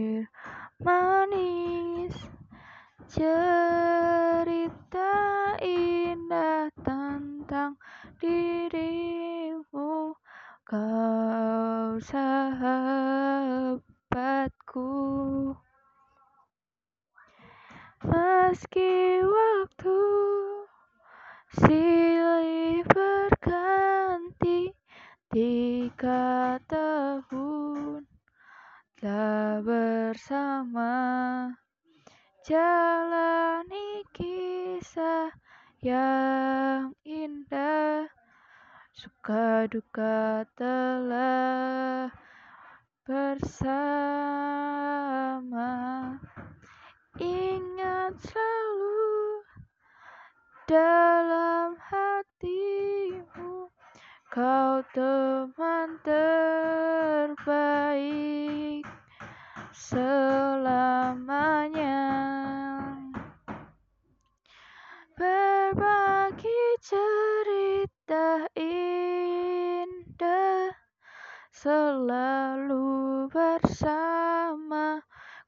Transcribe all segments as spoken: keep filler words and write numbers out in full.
akhir manis, cerita indah tentang dirimu. Kau sahabatku, meski waktu silih berganti. Tiga tahun telah bersama jalani kisah yang indah. Suka duka telah bersama. Ingat selalu dalam hatimu, kau teman terbaik selamanya. Berbagi cerita indah, selalu bersama.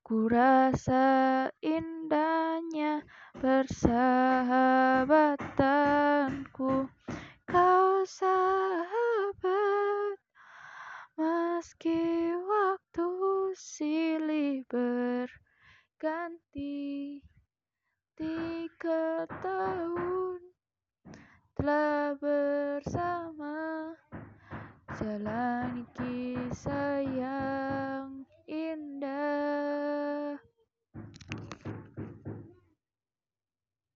Ku rasa indahnya persahabatanku. Kau sahabat, meski waktu silih berganti. Tiga tahun telah bersama jalani kisah yang